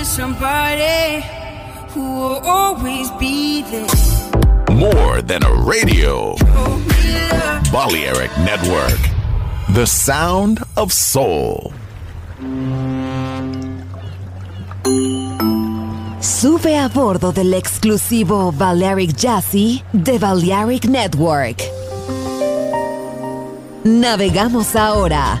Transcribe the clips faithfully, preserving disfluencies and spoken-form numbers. to somebody who will always be there. More than a radio. Oh, Balearic Network. The sound of soul. Sube a bordo dell'esclusivo Balearic Jazzy de Balearic Network. Navegamos ahora.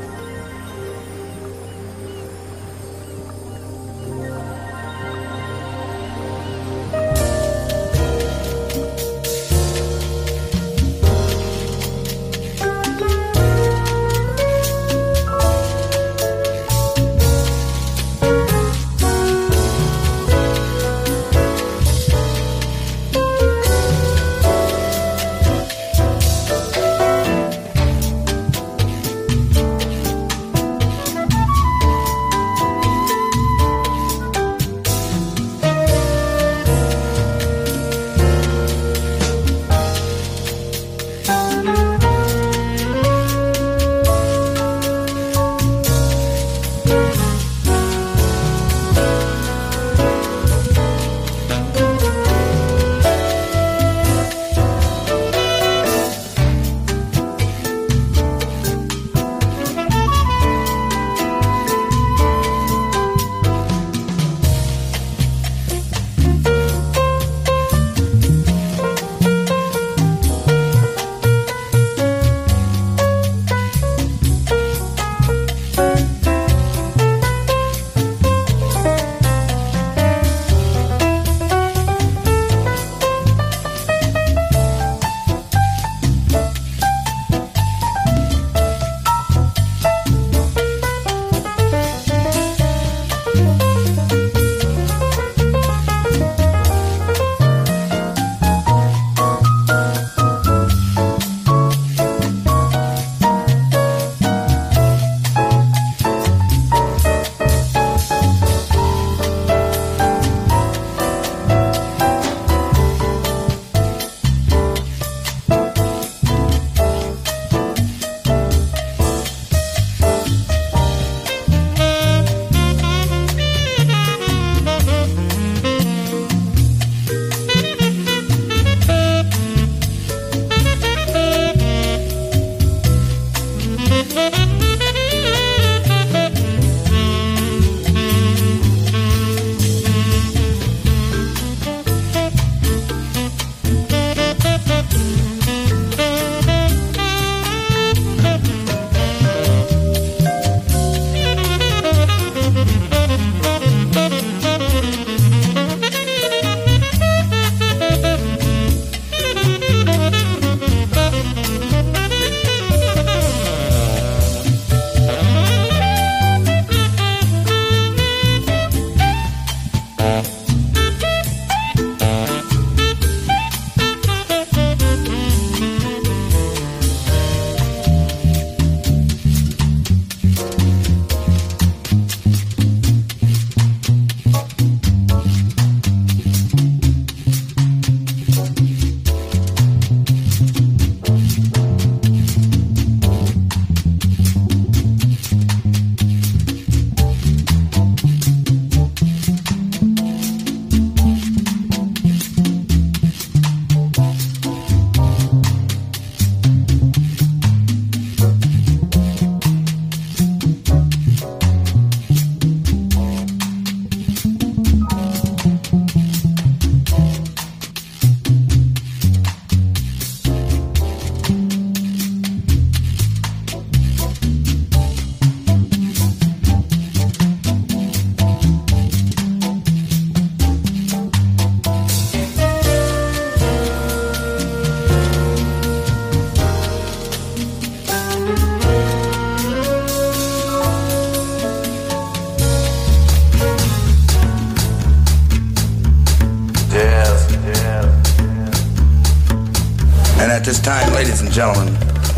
Gentlemen,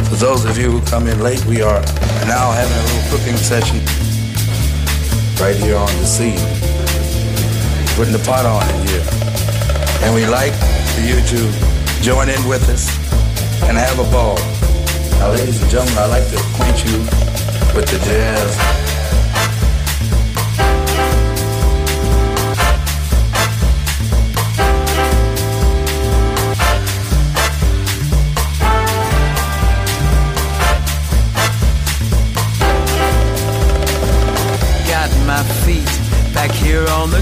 for those of you who come in late, we are now having a little cooking session right here on the scene, putting the pot on in here, and we like for you to Join in with us and have a ball. Now, ladies and gentlemen, I'd like to acquaint you with the jazz. On the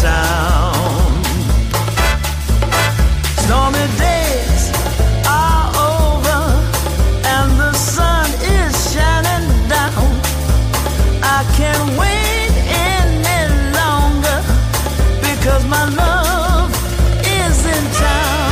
Town. Stormy days are over and the sun is shining down. I can't wait any longer because my love is in town.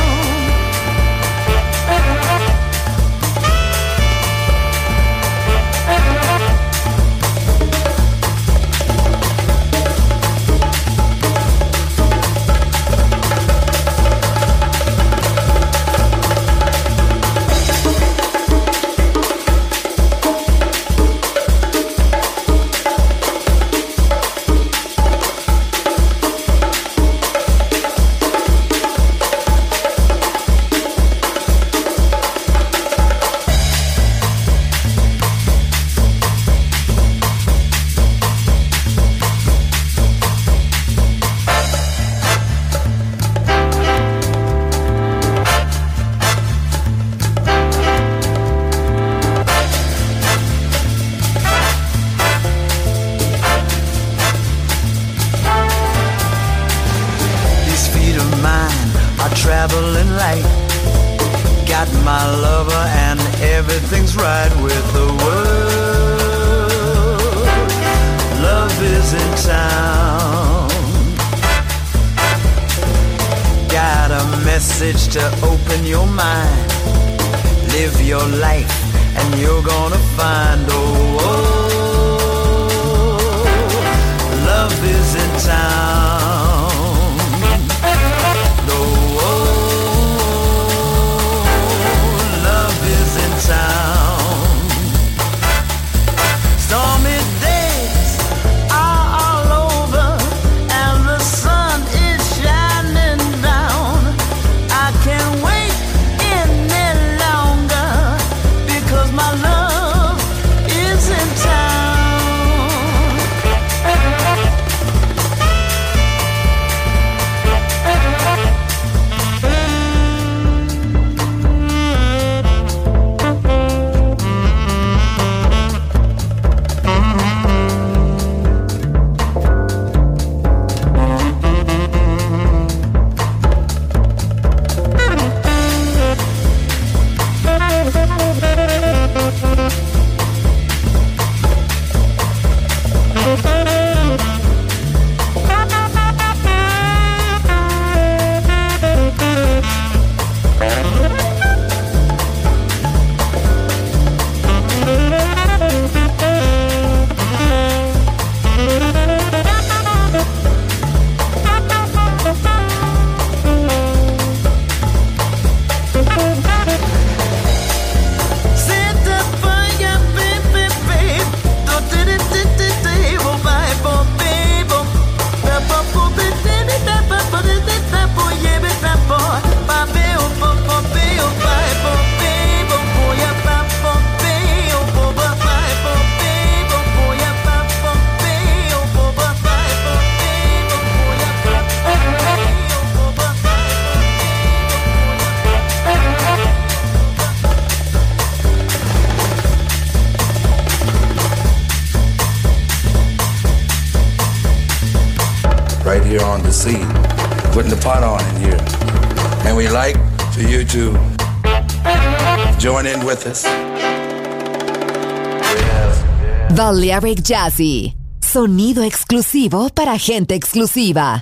Balearic Jazzy, sonido exclusivo para gente exclusiva.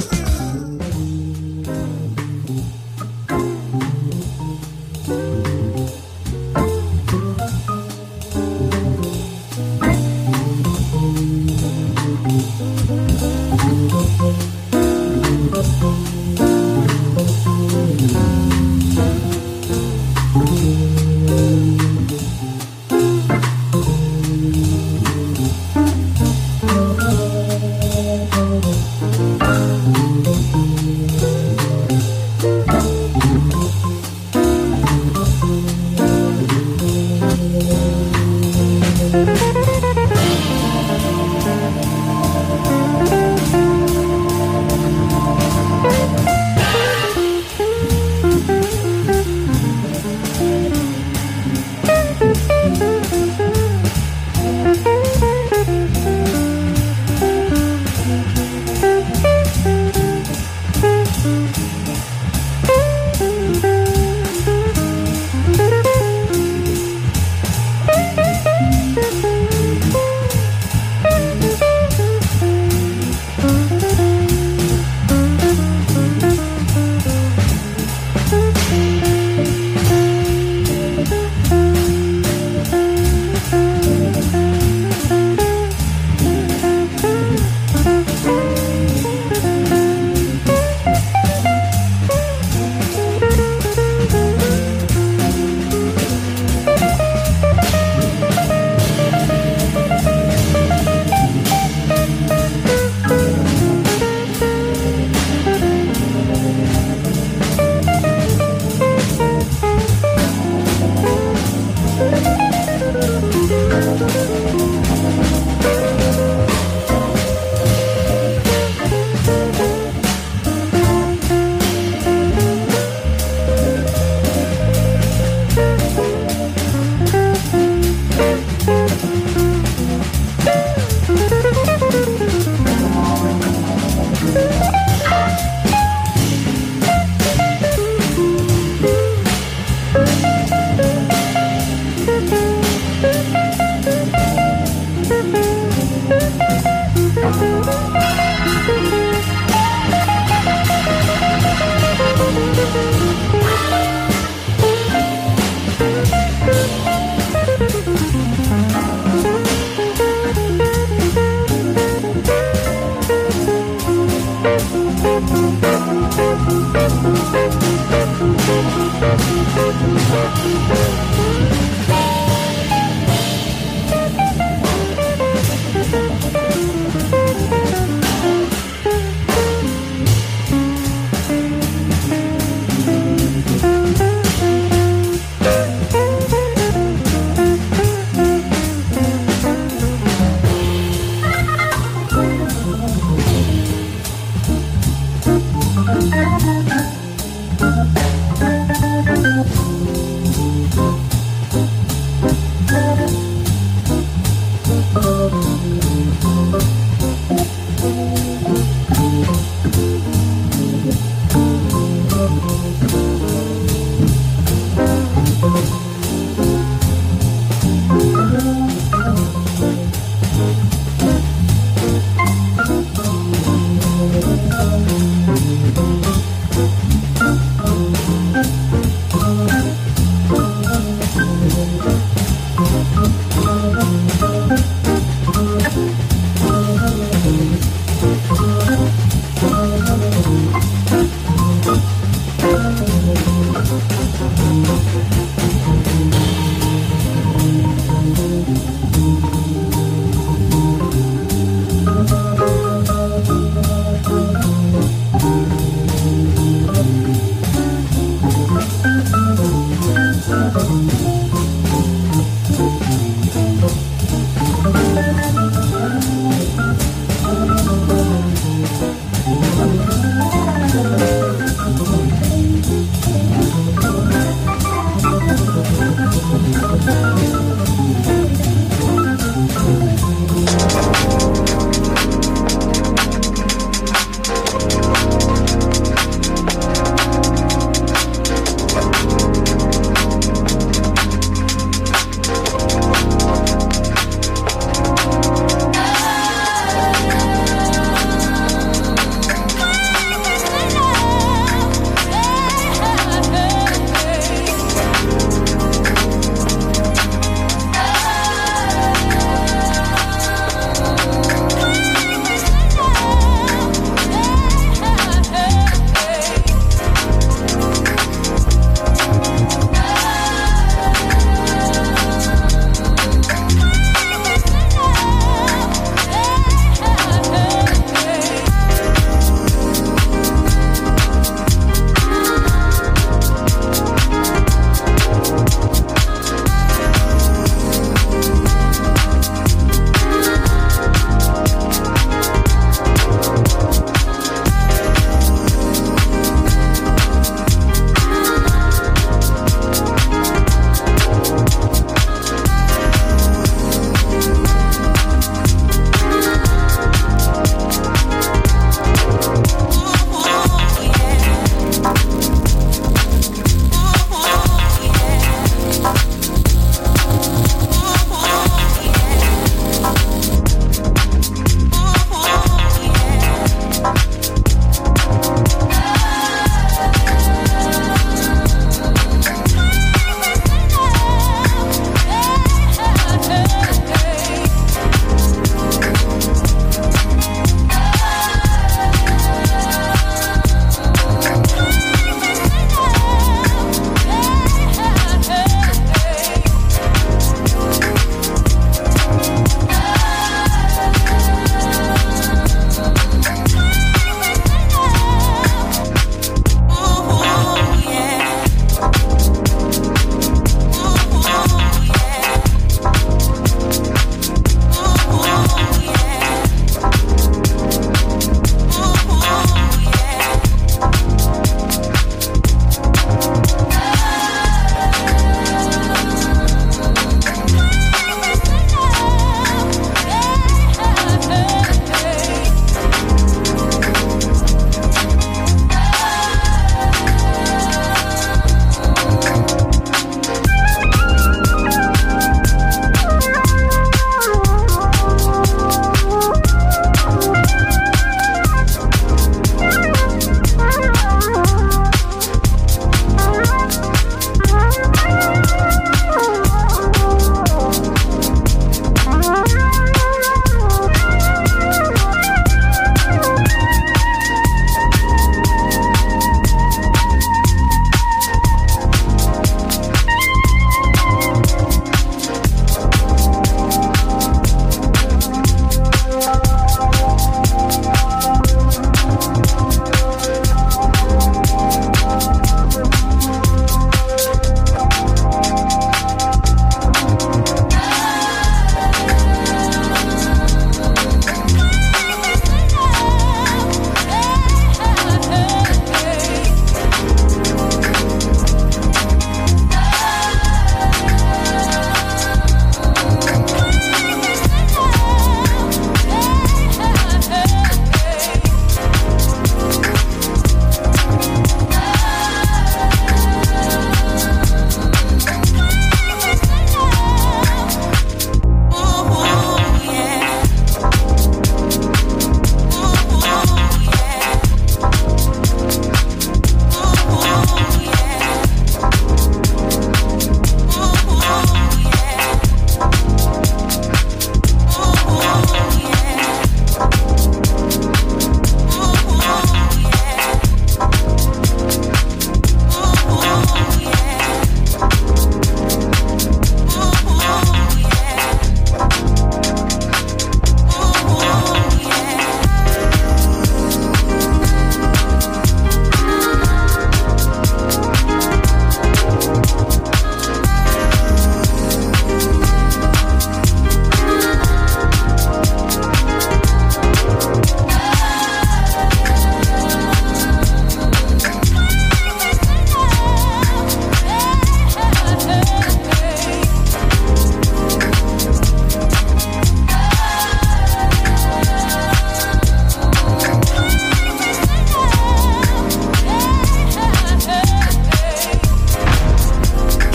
Thank you.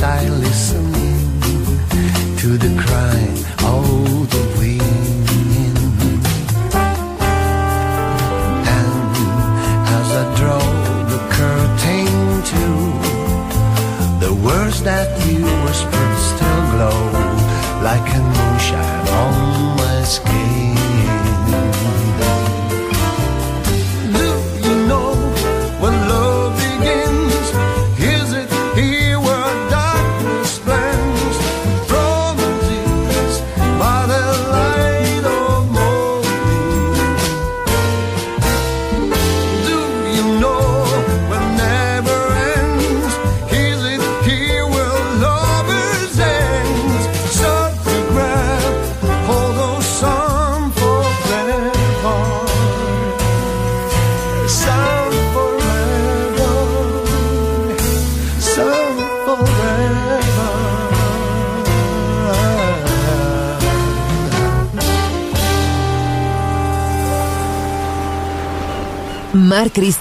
I listen to the cry of the wind, and as I draw the curtain to, the words that you whispered still glow like a moonshine on my skin. Mar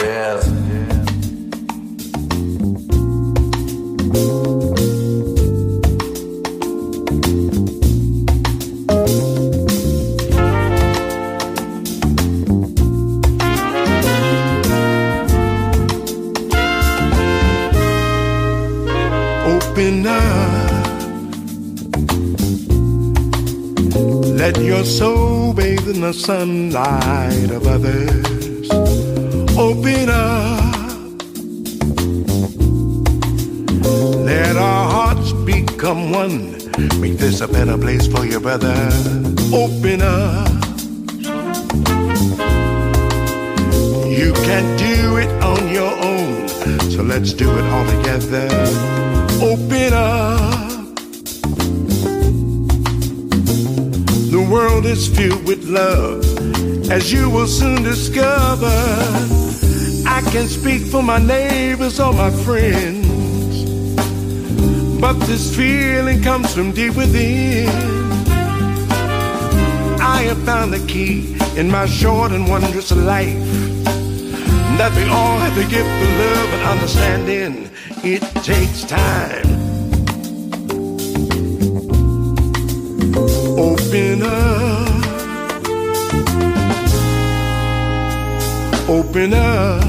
Yes. Let your soul bathe in the sunlight of others. Open up. Let our hearts become one. Make this a better place for your brother. Open up. You can't do it on your own, so let's do it all together. Open up. The world is filled with love, as you will soon discover. I can speak for my neighbors or my friends, but this feeling comes from deep within. I have found the key in my short and wondrous life, that we all have to give the love and understanding. It takes time. Open up, open up,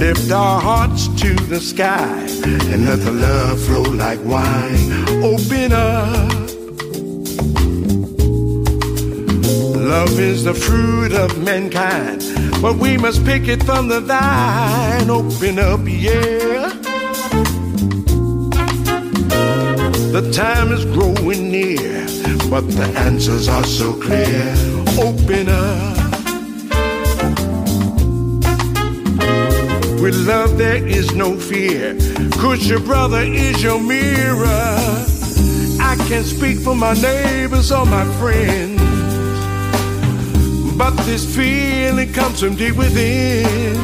lift our hearts to the sky and let the love flow like wine. Open up, love is the fruit of mankind, but we must pick it from the vine. Open up, yeah. The time is growing near, but the answers are so clear. Open up. With love there is no fear, 'cause your brother is your mirror. I can't speak for my neighbors or my friends, but this feeling comes from deep within.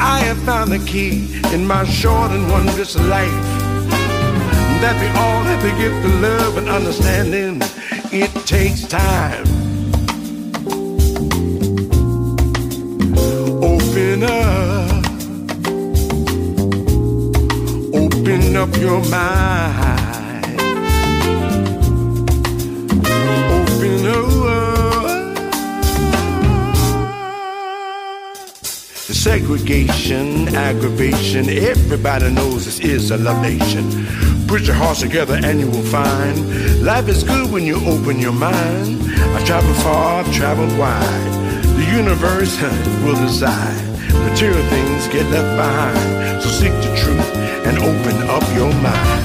I have found the key in my short and wondrous life, that we all have to give the love and understanding. It takes time. Open up. Open up your mind. Open up. Segregation, aggravation, everybody knows this is a love nation. Put your hearts together and you will find life is good when you open your mind. I've traveled far, I've traveled wide. The universe will decide. Material things get left behind. So seek the truth and open up your mind.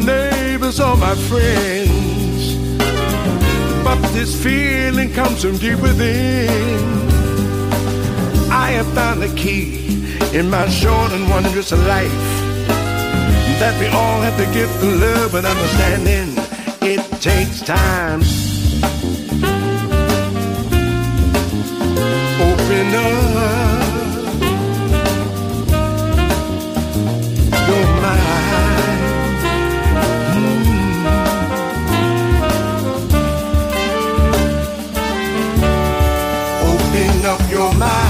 My neighbors are my friends, but up, this feeling comes from deep within. I have found the key in my short and wondrous life, that we all have to give the love and understanding. It takes time. Open up your mind. Mm. Open up your mind.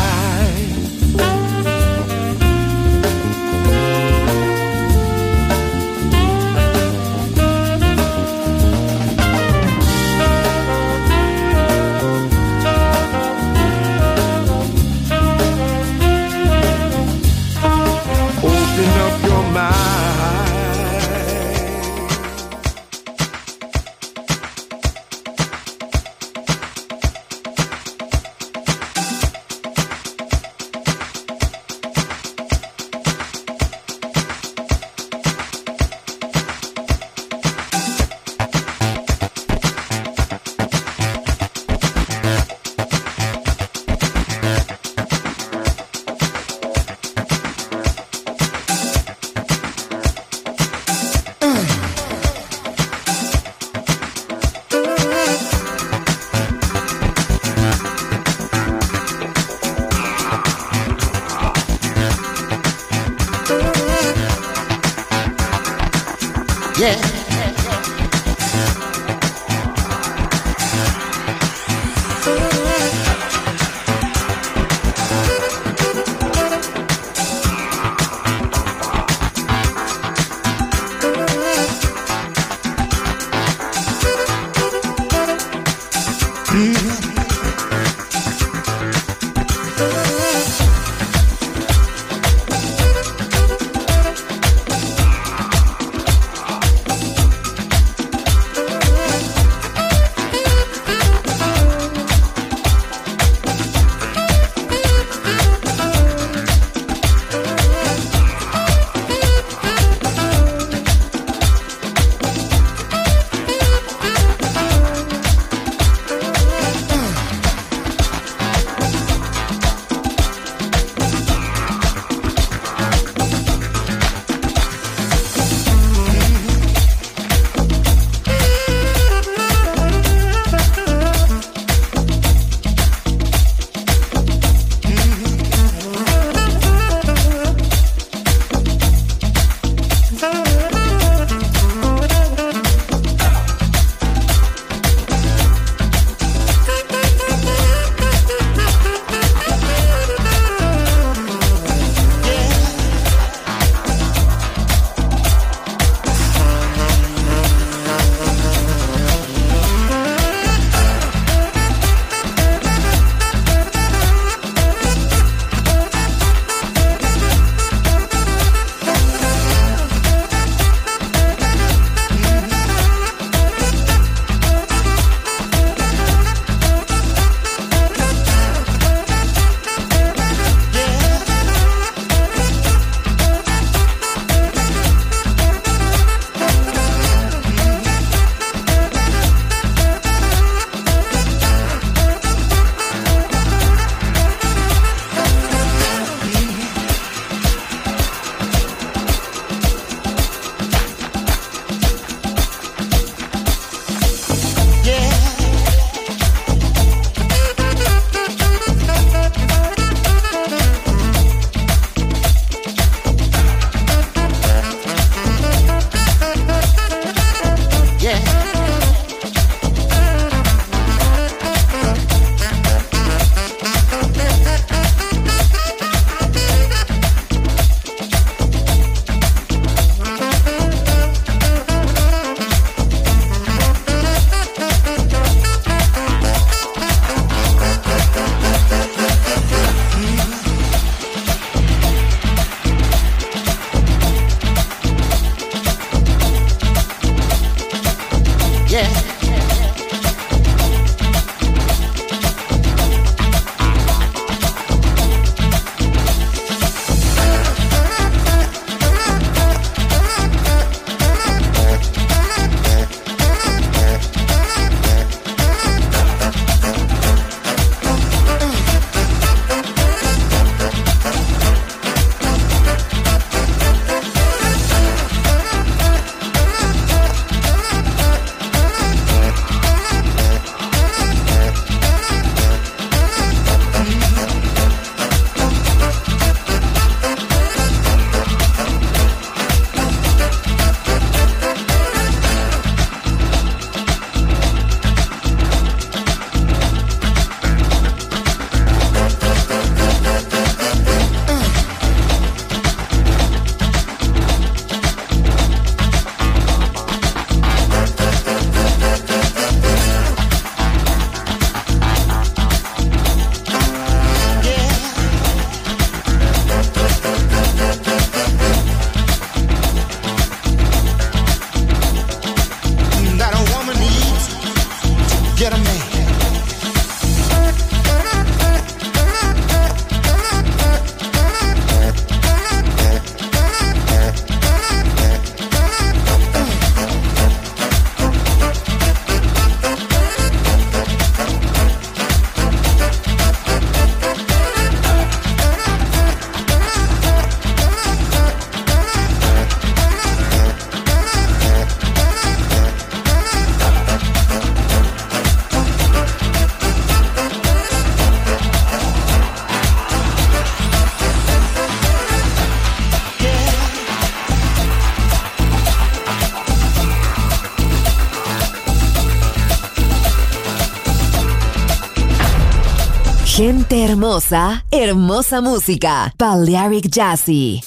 Gente hermosa, hermosa música. Balearic Jazzy.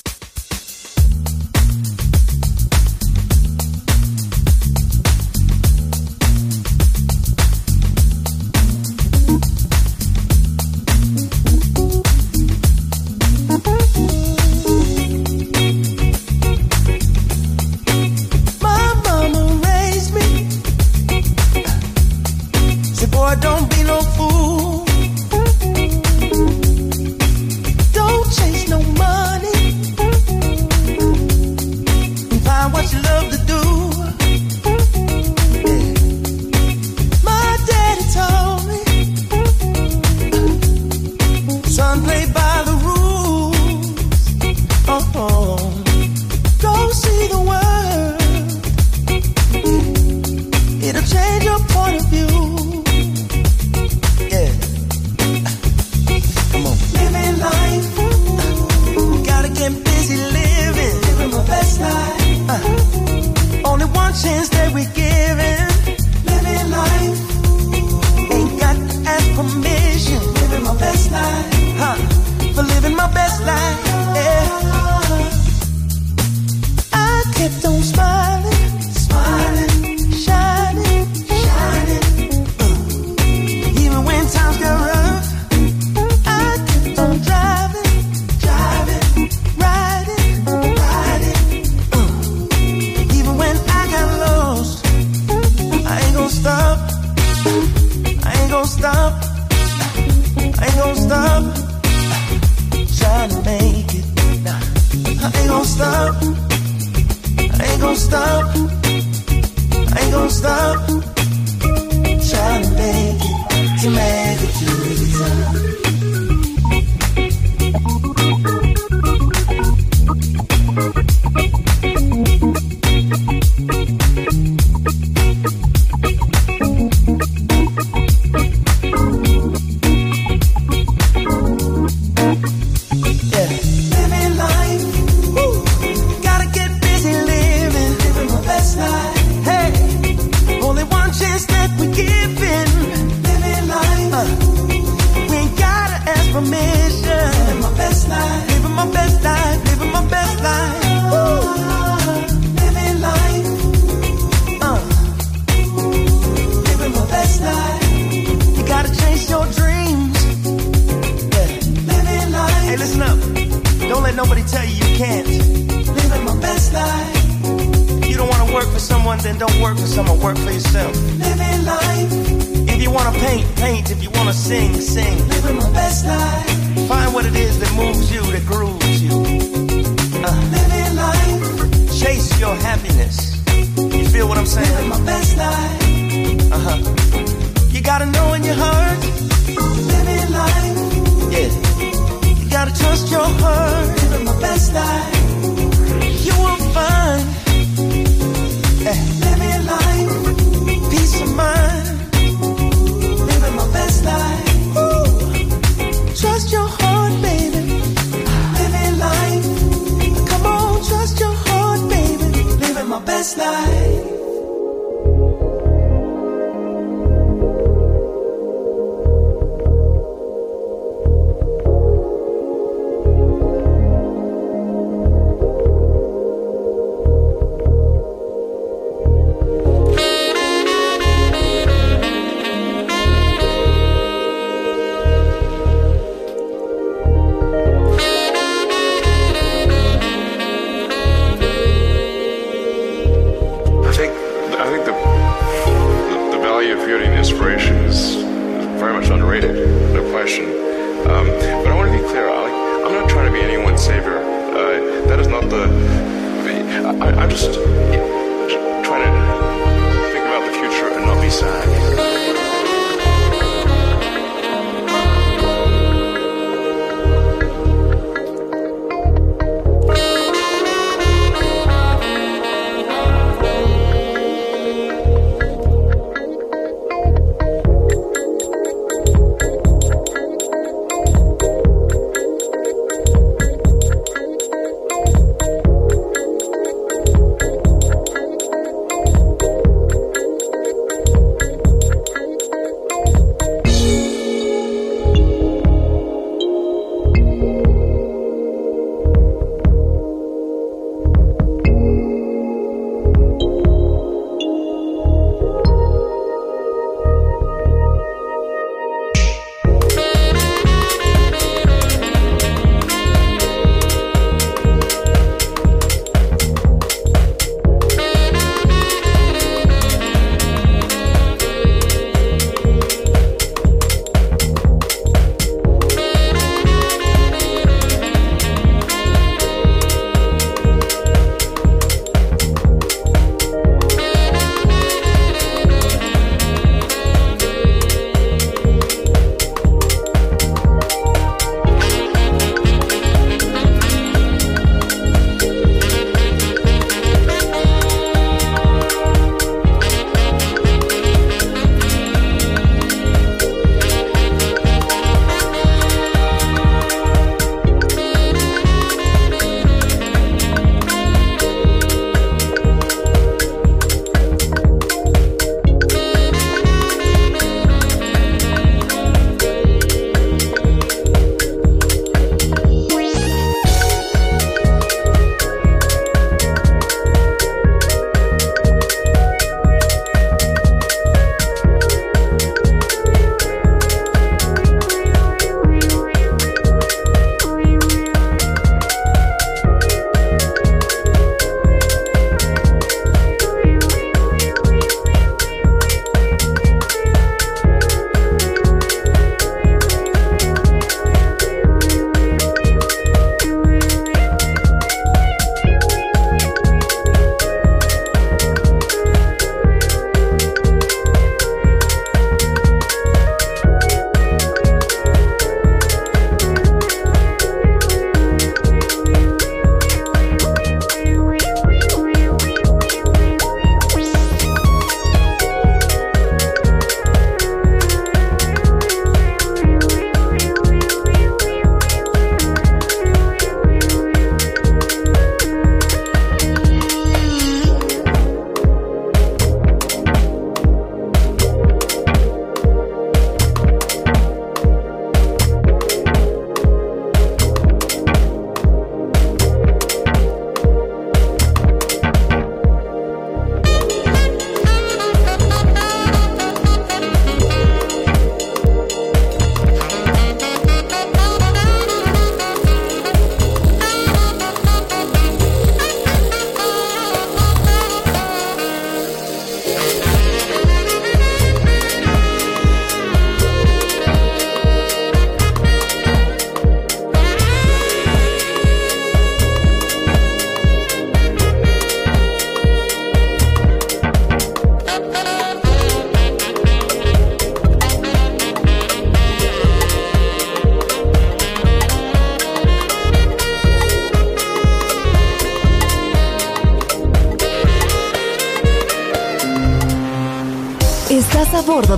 a bordo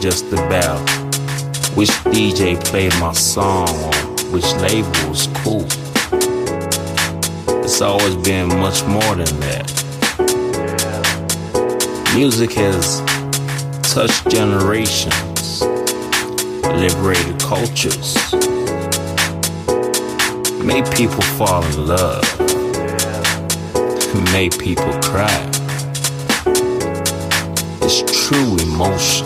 Just about which D J played my song on which label was cool. It's always been much more than that. Music has touched generations, liberated cultures, made people fall in love, made people cry. It's true emotion.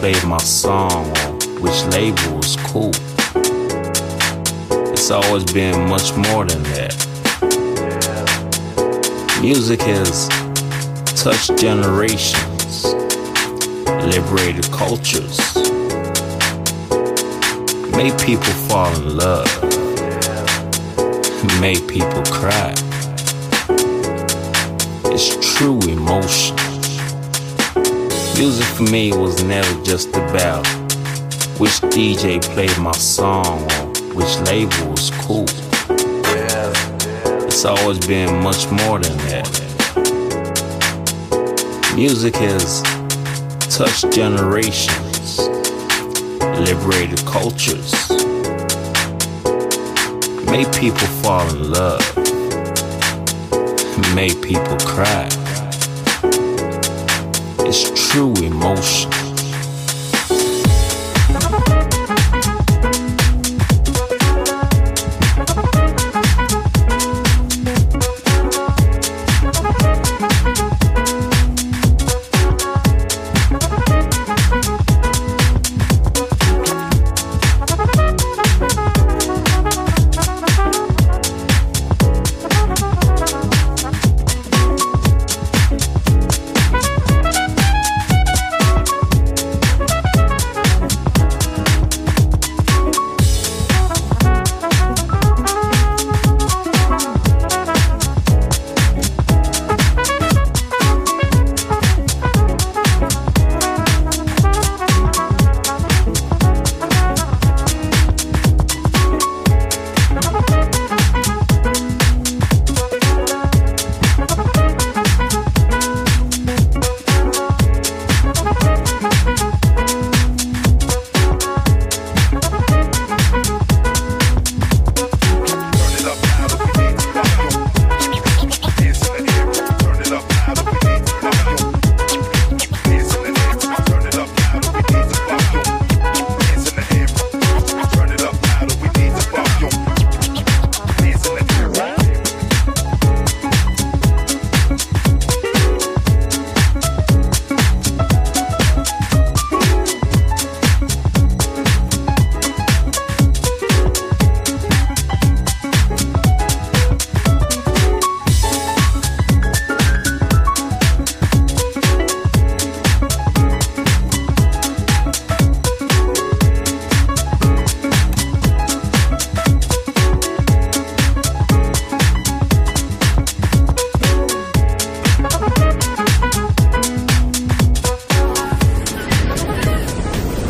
Played my song on which label was cool. It's always been much more than that. Music has touched generations, liberated cultures, made people fall in love, made people cry. It's true emotion. Music for me was never just about which D J played my song on which label was cool. It's always been much more than that. Music has touched generations, liberated cultures, made people fall in love, made people cry. It's true emotion.